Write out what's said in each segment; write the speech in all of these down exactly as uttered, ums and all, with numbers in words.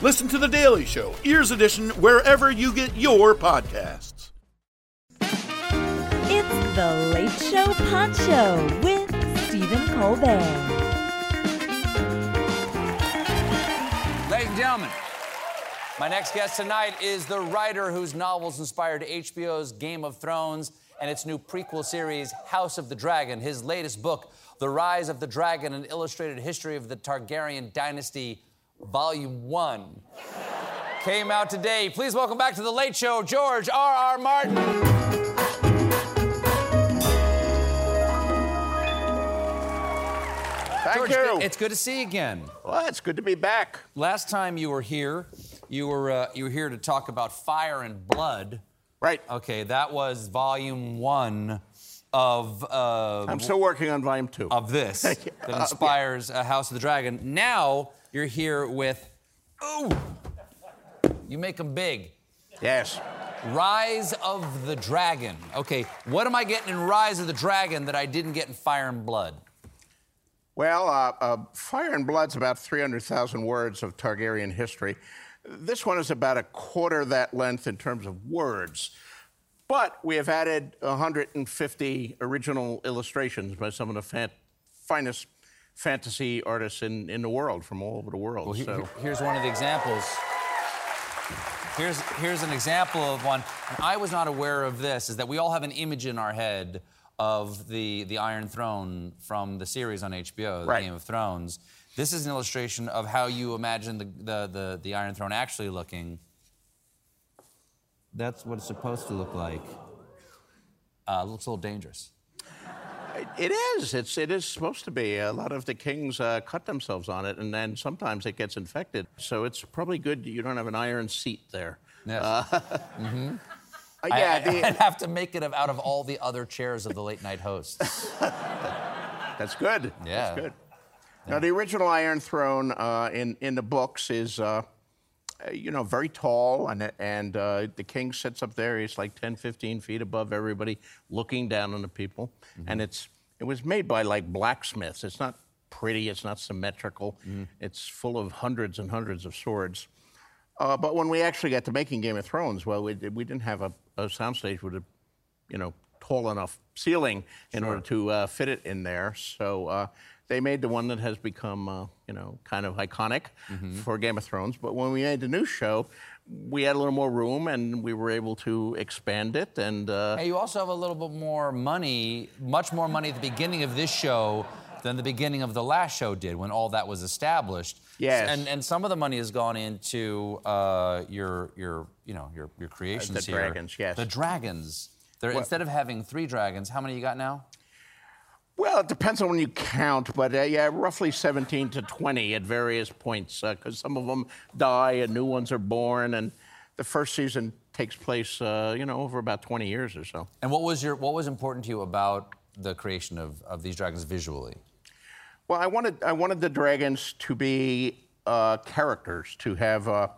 Listen to The Daily Show, Ears Edition, wherever you get your podcasts. It's The Late Show Pod Show with Stephen Colbert. Ladies and gentlemen, my next guest tonight is the writer whose novels inspired H B O's Game of Thrones and its new prequel series, House of the Dragon. His latest book, The Rise of the Dragon, an illustrated history of the Targaryen dynasty, Volume one came out today. Please welcome back to The Late Show, George R R. Martin. Thank George, you. It's good to see you again. Well, it's good to be back. Last time you were here, you were uh, you were here to talk about Fire and Blood. Right. Okay, that was Volume one of... Uh, I'm still working on Volume two. Of this, yeah. that inspires uh, yeah. House of the Dragon. Now... You're here with, ooh, you make them big. Yes. Rise of the Dragon. Okay, what am I getting in Rise of the Dragon that I didn't get in Fire and Blood? Well, uh, uh, Fire and Blood's about three hundred thousand words of Targaryen history. This one is about a quarter that length in terms of words. But we have added one hundred fifty original illustrations by some of the fan- finest fantasy artists in, in the world, from all over the world. Well, he, so. Here's one of the examples. Here's, here's an example of one. And I was not aware of this, is that we all have an image in our head of the, the Iron Throne from the series on H B O, the right. Game of Thrones. This is an illustration of how you imagine the, the, the, the Iron Throne actually looking. That's what it's supposed to look like. Uh, looks a little dangerous. It is. It's, it is supposed to be. A lot of the kings uh, cut themselves on it, and then sometimes it gets infected. So it's probably good you don't have an iron seat there. Yes. Uh, mm-hmm. uh, yeah, I, the, I'd have to make it out of all the other chairs of the late-night hosts. That's good. Yeah. That's good. Yeah. Now, the original Iron Throne uh, in, in the books is, uh, you know, very tall, and, and uh, the king sits up there. He's like ten, fifteen feet above everybody, looking down on the people. Mm-hmm. And it's it was made by, like, blacksmiths. It's not pretty. It's not symmetrical. Mm-hmm. It's full of hundreds and hundreds of swords. Uh, but when we actually got to making Game of Thrones, well, we, we didn't have a, a soundstage with a, you know, tall enough ceiling in sure. order to uh, fit it in there. So... Uh, They made the one that has become, uh, you know, kind of iconic mm-hmm. for Game of Thrones. But when we made the new show, we had a little more room, and we were able to expand it. And uh... hey, you also have a little bit more money, much more money at the beginning of this show than the beginning of the last show did, when all that was established. Yes. And and some of the money has gone into uh, your your you know your your creations uh, the here. The dragons, yes. The dragons. They're, instead of having three dragons, how many you got now? Well, it depends on when you count, but uh, yeah, roughly seventeen to twenty at various points, because uh, some of them die and new ones are born, and the first season takes place, uh, you know, over about twenty years or so. And what was your what was important to you about the creation of, of these dragons visually? Well, I wanted I wanted the dragons to be uh, characters, to have uh,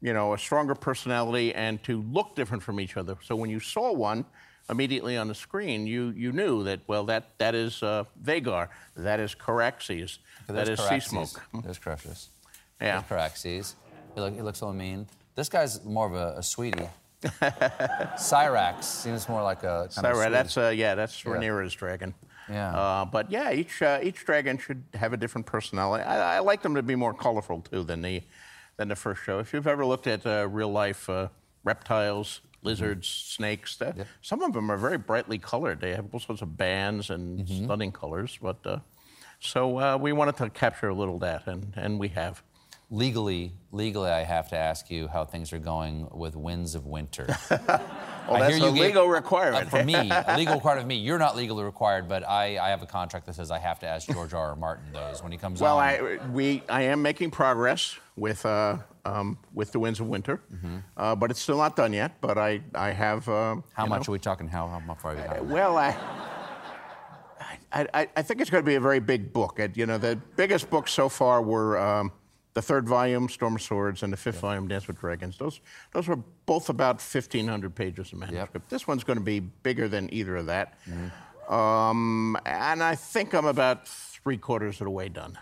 you know a stronger personality and to look different from each other. So when you saw one. Immediately on the screen, you you knew that, well, that, that is uh, Vhagar, that is Caraxes, okay, that is Sea Smoke. There's Caraxes. Yeah. There's Caraxes. He, look, he looks so mean. This guy's more of a, a sweetie. Cyrax seems more like a kind Cyrax, of a that's uh, yeah, that's yeah. Rhaenyra's dragon. Yeah. Uh, but yeah, each uh, each dragon should have a different personality. I, I like them to be more colorful, too, than the than the first show. If you've ever looked at uh, real-life uh, reptiles, lizards, mm-hmm. snakes, that, yeah. some of them are very brightly colored. They have all sorts of bands and mm-hmm. stunning colors. But uh, so uh, we wanted to capture a little of that, and, and we have. Legally, legally, I have to ask you how things are going with Winds of Winter. Well, that's a legal requirement. Uh, for me, a legal part of me. You're not legally required, but I, I have a contract that says I have to ask George R R. Martin those when he comes well, on. Well, I, we, I am making progress with, uh, um, with the Winds of Winter, mm-hmm. uh, but it's still not done yet, but I, I have... Uh, how much know, are we talking? How, how far are we talking? Uh, well, I... I, I, I think it's going to be a very big book. It, you know, the biggest books so far were... Um, The third volume, Storm of Swords, and the fifth yep. volume, Dance with Dragons. Those those were both about fifteen hundred pages of manuscript. Yep. This one's going to be bigger than either of that. Mm-hmm. um, and I think I'm about three quarters of the way done.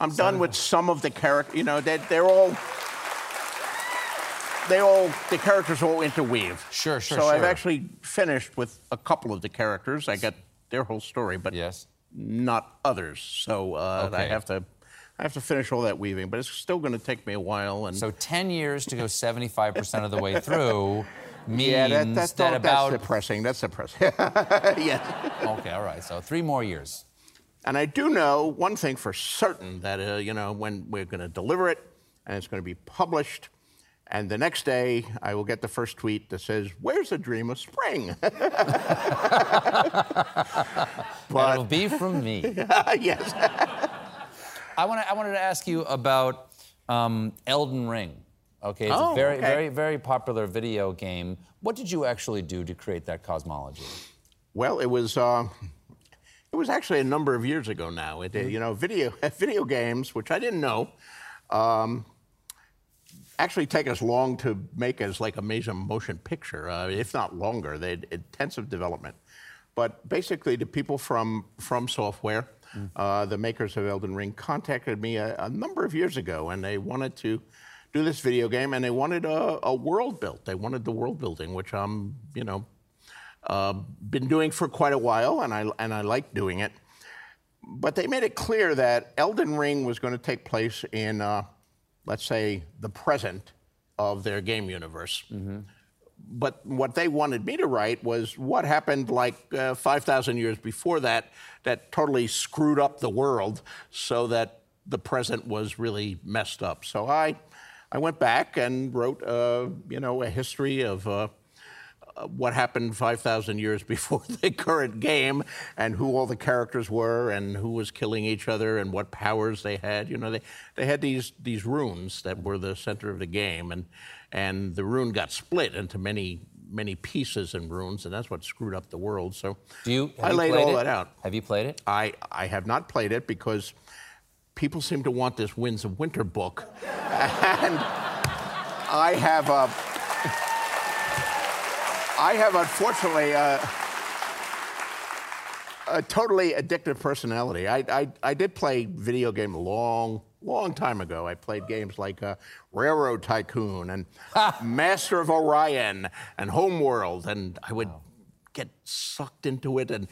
I'm some done with some of the characters. You know, they're, they're all... They all, the characters all interweave. Sure, sure, so sure. I've actually finished with a couple of the characters. I got their whole story, but yes. not others. So uh, okay. I have to... I have to finish all that weaving, but it's still going to take me a while. And so ten years to go seventy-five percent of the way through means yeah, that, that's that all, about... that's depressing. That's depressing. Yes. Okay, all right. So three more years. And I do know one thing for certain, that, uh, you know, when we're going to deliver it and it's going to be published, and the next day I will get the first tweet that says, "Where's the Dream of Spring?" But it'll be from me. Uh, yes. I, wanna, I wanted to ask you about um, Elden Ring. Okay, it's oh, a very, okay. very, very popular video game. What did you actually do to create that cosmology? Well, it was uh, it was actually a number of years ago now. It, mm-hmm. You know, video video games, which I didn't know, um, actually take us long to make as like a major motion picture, uh, if not longer. They had intensive development, but basically the people from From Software. Mm-hmm. Uh, the makers of Elden Ring contacted me a, a number of years ago, and they wanted to do this video game, and they wanted a, a world built. They wanted the world building, which I'm, you know, uh, been doing for quite a while, and I and I like doing it. But they made it clear that Elden Ring was going to take place in, uh, let's say, the present of their game universe. Mm-hmm. But what they wanted me to write was what happened like uh, five thousand years before that that totally screwed up the world so that the present was really messed up. So I I went back and wrote, uh, you know, a history of uh, what happened five thousand years before the current game and who all the characters were and who was killing each other and what powers they had. You know, they, they had these these runes that were the center of the game, and and the rune got split into many many pieces and runes, and that's what screwed up the world. So Do you, I you laid all it? that out. Have you played it? I, I have not played it because people seem to want this Winds of Winter book. And I have a... I have, unfortunately, uh, a totally addictive personality. I, I, I did play video game a long, long time ago. I played games like uh, Railroad Tycoon and Master of Orion and Homeworld, and I would wow. get sucked into it, and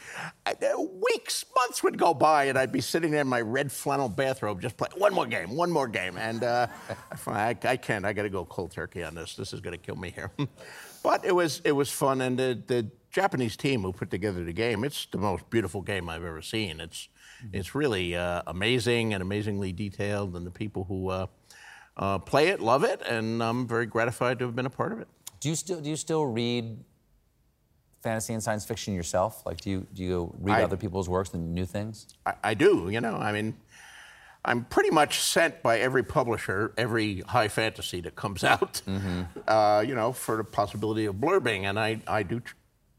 I, uh, weeks, months would go by, and I'd be sitting there in my red flannel bathrobe just playing, one more game, one more game, and uh, I, I can't. I got to go cold turkey on this. This is going to kill me here. But it was it was fun, and the, the Japanese team who put together the game, it's the most beautiful game I've ever seen. It's mm-hmm. it's really uh, amazing and amazingly detailed, and the people who uh, uh, play it love it, and I'm very gratified to have been a part of it. Do you still do you still read fantasy and science fiction yourself? Like, do you do you read I, other people's works and new things? I, I do. You know, I mean. I'm pretty much sent by every publisher, every high fantasy that comes out, mm-hmm. uh, you know, for the possibility of blurbing. And I, I do tr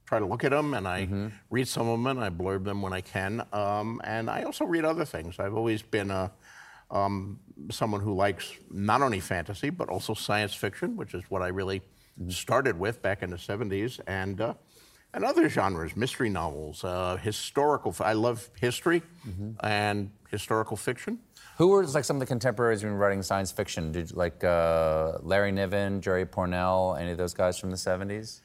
try to look at them, and I mm-hmm. read some of them, and I blurb them when I can. Um, and I also read other things. I've always been a, um, someone who likes not only fantasy, but also science fiction, which is what I really mm-hmm. started with back in the seventies, and... Uh, And other genres, mystery novels, uh, historical. I love history mm-hmm. and historical fiction. Who were like some of the contemporaries who've been writing science fiction? Did like uh, Larry Niven, Jerry Pournelle, any of those guys from the seventies?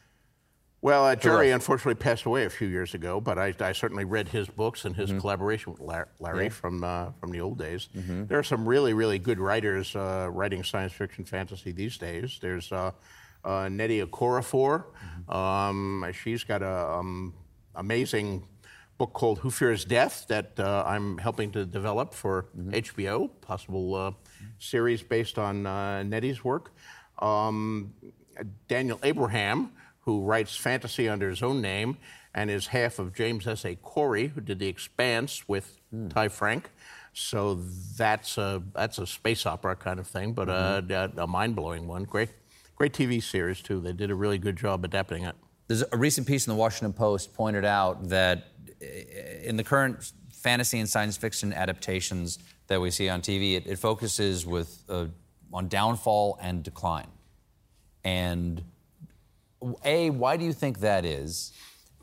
Well, uh, Jerry Hello. unfortunately passed away a few years ago, but I, I certainly read his books and his mm-hmm. collaboration with Larry, Larry yeah. from uh, from the old days. Mm-hmm. There are some really, really good writers uh, writing science fiction fantasy these days. There's uh, uh, Nnedi Okorafor. Mm-hmm. um, she's got a um, amazing book called Who Fears Death that uh, I'm helping to develop for mm-hmm. H B O, possible uh, mm-hmm. series based on uh, Nnedi's work. Um, Daniel Abraham, who writes fantasy under his own name and is half of James S. A. Corey, who did The Expanse with mm. Ty Frank. So that's a, that's a space opera kind of thing, but mm-hmm. a, a mind-blowing one. Great, great T V series, too. They did a really good job adapting it. There's a recent piece in the Washington Post pointed out that in the current fantasy and science fiction adaptations that we see on T V, it, it focuses with uh, on downfall and decline. And A, why do you think that is?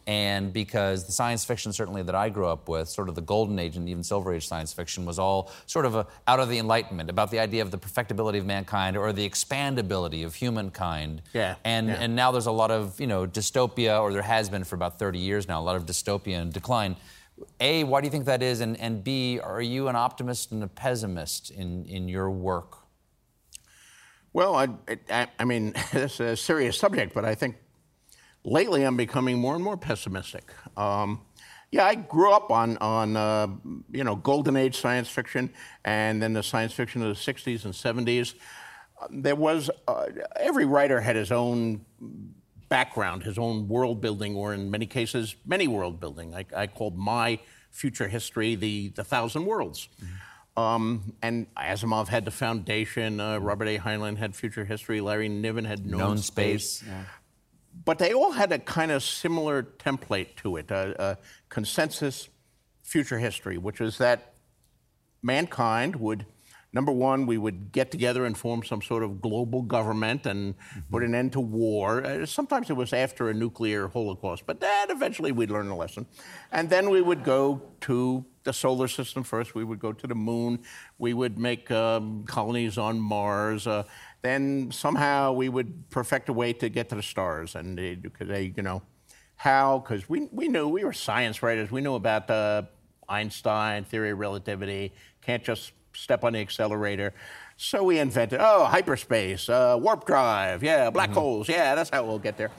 And because the science fiction, certainly, that I grew up with, sort of the golden age and even silver age science fiction, was all sort of a, out of the Enlightenment, about the idea of the perfectibility of mankind or the expandability of humankind. Yeah. And yeah. and now there's a lot of, you know, dystopia, or there has been for about thirty years now, a lot of dystopia and decline. A, why do you think that is? And, and B, are you an optimist and a pessimist in, in your work? Well, I, I, I mean, it's a serious subject, but I think lately I'm becoming more and more pessimistic. Um, yeah, I grew up on, on uh, you know, golden age science fiction, and then the science fiction of the sixties and seventies. There was, uh, every writer had his own background, his own world building, or in many cases, many world building. I, I called my future history the, the Thousand Worlds. Mm-hmm. Um, and Asimov had The Foundation, uh, Robert A. Heinlein had Future History, Larry Niven had Known, known Space. space. Yeah. But they all had a kind of similar template to it, a, a consensus future history, which is that mankind would, number one, we would get together and form some sort of global government and mm-hmm. put an end to war. Uh, sometimes it was after a nuclear holocaust, but that eventually we'd learn a lesson. And then we would go to the solar system first. We would go to the moon. We would make um, colonies on Mars. Uh, then somehow we would perfect a way to get to the stars. And they, they you know, how? Because we we knew, we were science writers. We knew about the Einstein theory of relativity. Can't just step on the accelerator. So we invented oh hyperspace, uh, warp drive, yeah, black mm-hmm. holes, yeah. That's how we'll get there.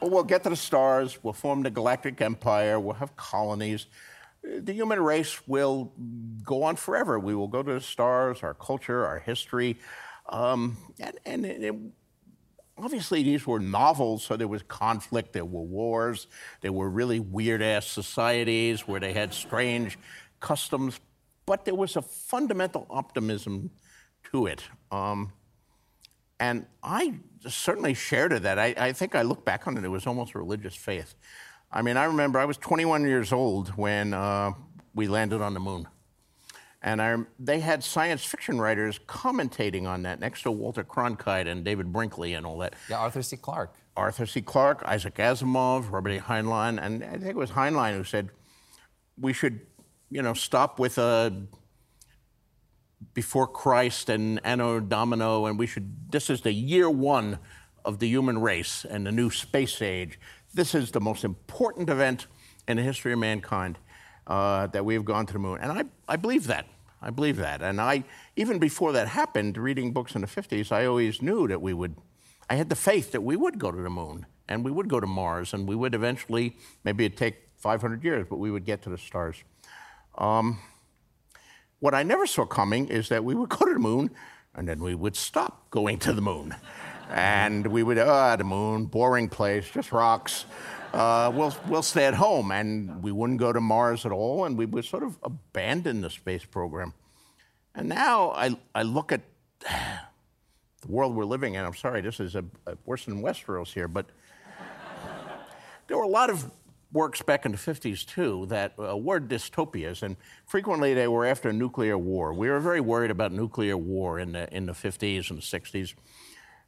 Well, we'll get to the stars. We'll form the galactic empire. We'll have colonies. The human race will go on forever. We will go to the stars, our culture, our history. Um, and and it, obviously these were novels, so there was conflict, there were wars, there were really weird-ass societies where they had strange customs, but there was a fundamental optimism to it. Um, and I certainly shared that. I, I think I look back on it, it was almost a religious faith. I mean, I remember I was twenty-one years old when uh, we landed on the moon. And I, they had science fiction writers commentating on that next to Walter Cronkite and David Brinkley and all that. Yeah, Arthur C. Clarke. Arthur C. Clarke, Isaac Asimov, Robert A. Heinlein. And I think it was Heinlein who said, we should, you know, stop with a before Christ and Anno Domino, and we should, this is the year one of the human race and the new space age. This is the most important event in the history of mankind, uh, that we have gone to the moon. And I, I believe that. I believe that. And I, even before that happened, reading books in the fifties, I always knew that we would, I had the faith that we would go to the moon and we would go to Mars and we would eventually, maybe it'd take five hundred years, but we would get to the stars. Um, what I never saw coming is that we would go to the moon and then we would stop going to the moon. And we would, ah, oh, the moon, boring place, just rocks. Uh, we'll, we'll stay at home. And we wouldn't go to Mars at all, and we would sort of abandon the space program. And now I, I look at the world we're living in. I'm sorry, this is a, a worse than Westeros here, but there were a lot of works back in the fifties, too, that uh, were dystopias, and frequently they were after nuclear war. We were very worried about nuclear war in the, in the fifties and sixties.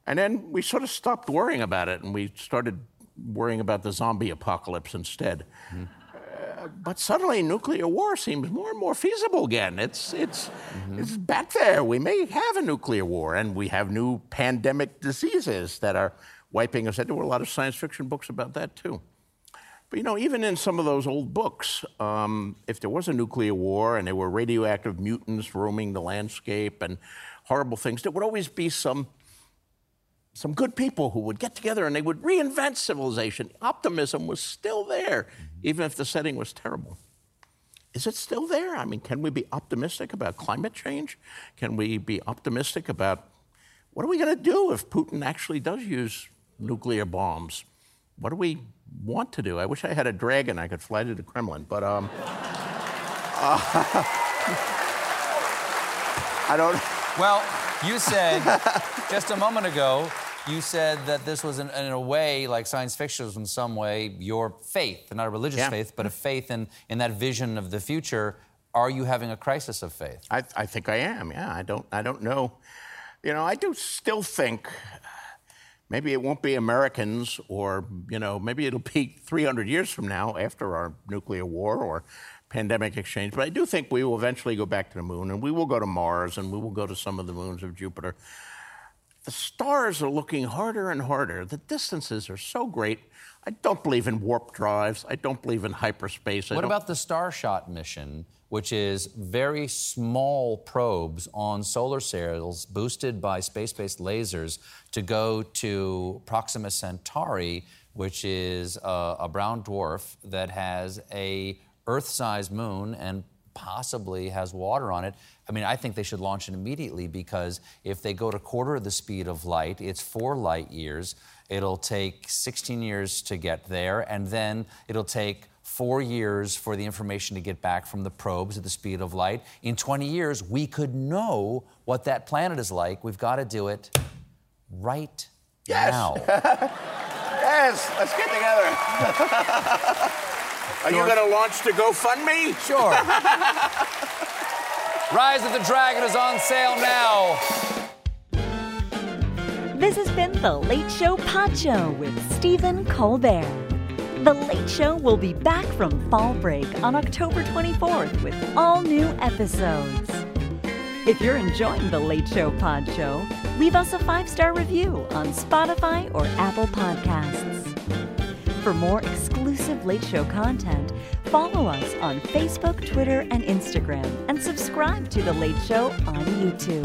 And then we sort of stopped worrying about it, and we started worrying about the zombie apocalypse instead. Mm-hmm. but suddenly nuclear war seems more and more feasible again. It's, it's, mm-hmm. it's back there. We may have a nuclear war, and we have new pandemic diseases that are wiping us out. There were a lot of science fiction books about that, too. But, you know, even in some of those old books, um, if there was a nuclear war and there were radioactive mutants roaming the landscape and horrible things, there would always be some, some good people who would get together and they would reinvent civilization. Optimism was still there, even if the setting was terrible. Is it still there? I mean, can we be optimistic about climate change? Can we be optimistic about what are we going to do if Putin actually does use nuclear bombs? What do we want to do? I wish I had a dragon I could fly to the Kremlin, but um, uh, I don't. Well, you said just a moment ago, you said that this was in, in a way like science fiction was in some way your faith, not a religious yeah. faith, but a faith in in that vision of the future. Are you having a crisis of faith? I, I think I am. Yeah, I don't. I don't know. You know, I do still think. Maybe it won't be Americans, or, you know, maybe it'll be three hundred years from now after our nuclear war or pandemic exchange. But I do think we will eventually go back to the moon, and we will go to Mars, and we will go to some of the moons of Jupiter. The stars are looking harder and harder. The distances are so great. I don't believe in warp drives. I don't believe in hyperspace. What about the Starshot mission, which is very small probes on solar sails boosted by space-based lasers to go to Proxima Centauri, which is a, a brown dwarf that has a Earth-sized moon and possibly has water on it. I mean, I think they should launch it immediately, because if they go to quarter of the speed of light, it's four light years. It'll take sixteen years to get there, and then it'll take four years for the information to get back from the probes at the speed of light. In twenty years, we could know what that planet is like. We've got to do it right yes. now. Yes, let's get together. Are George, you going to launch the GoFundMe? Sure. Rise of the Dragon is on sale now. This has been The Late Show Pod Show with Stephen Colbert. The Late Show will be back from fall break on October twenty-fourth with all new episodes. If you're enjoying The Late Show Pod Show, leave us a five-star review on Spotify or Apple Podcasts. For more exclusive Late Show content, follow us on Facebook, Twitter, and Instagram, and subscribe to The Late Show on YouTube.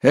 Hey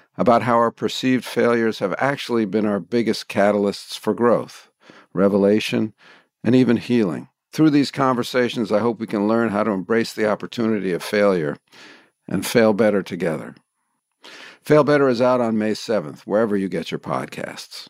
about how our perceived failures have actually been our biggest catalysts for growth, revelation, and even healing. Through these conversations, I hope we can learn how to embrace the opportunity of failure and fail better together. Fail Better is out on May seventh, wherever you get your podcasts.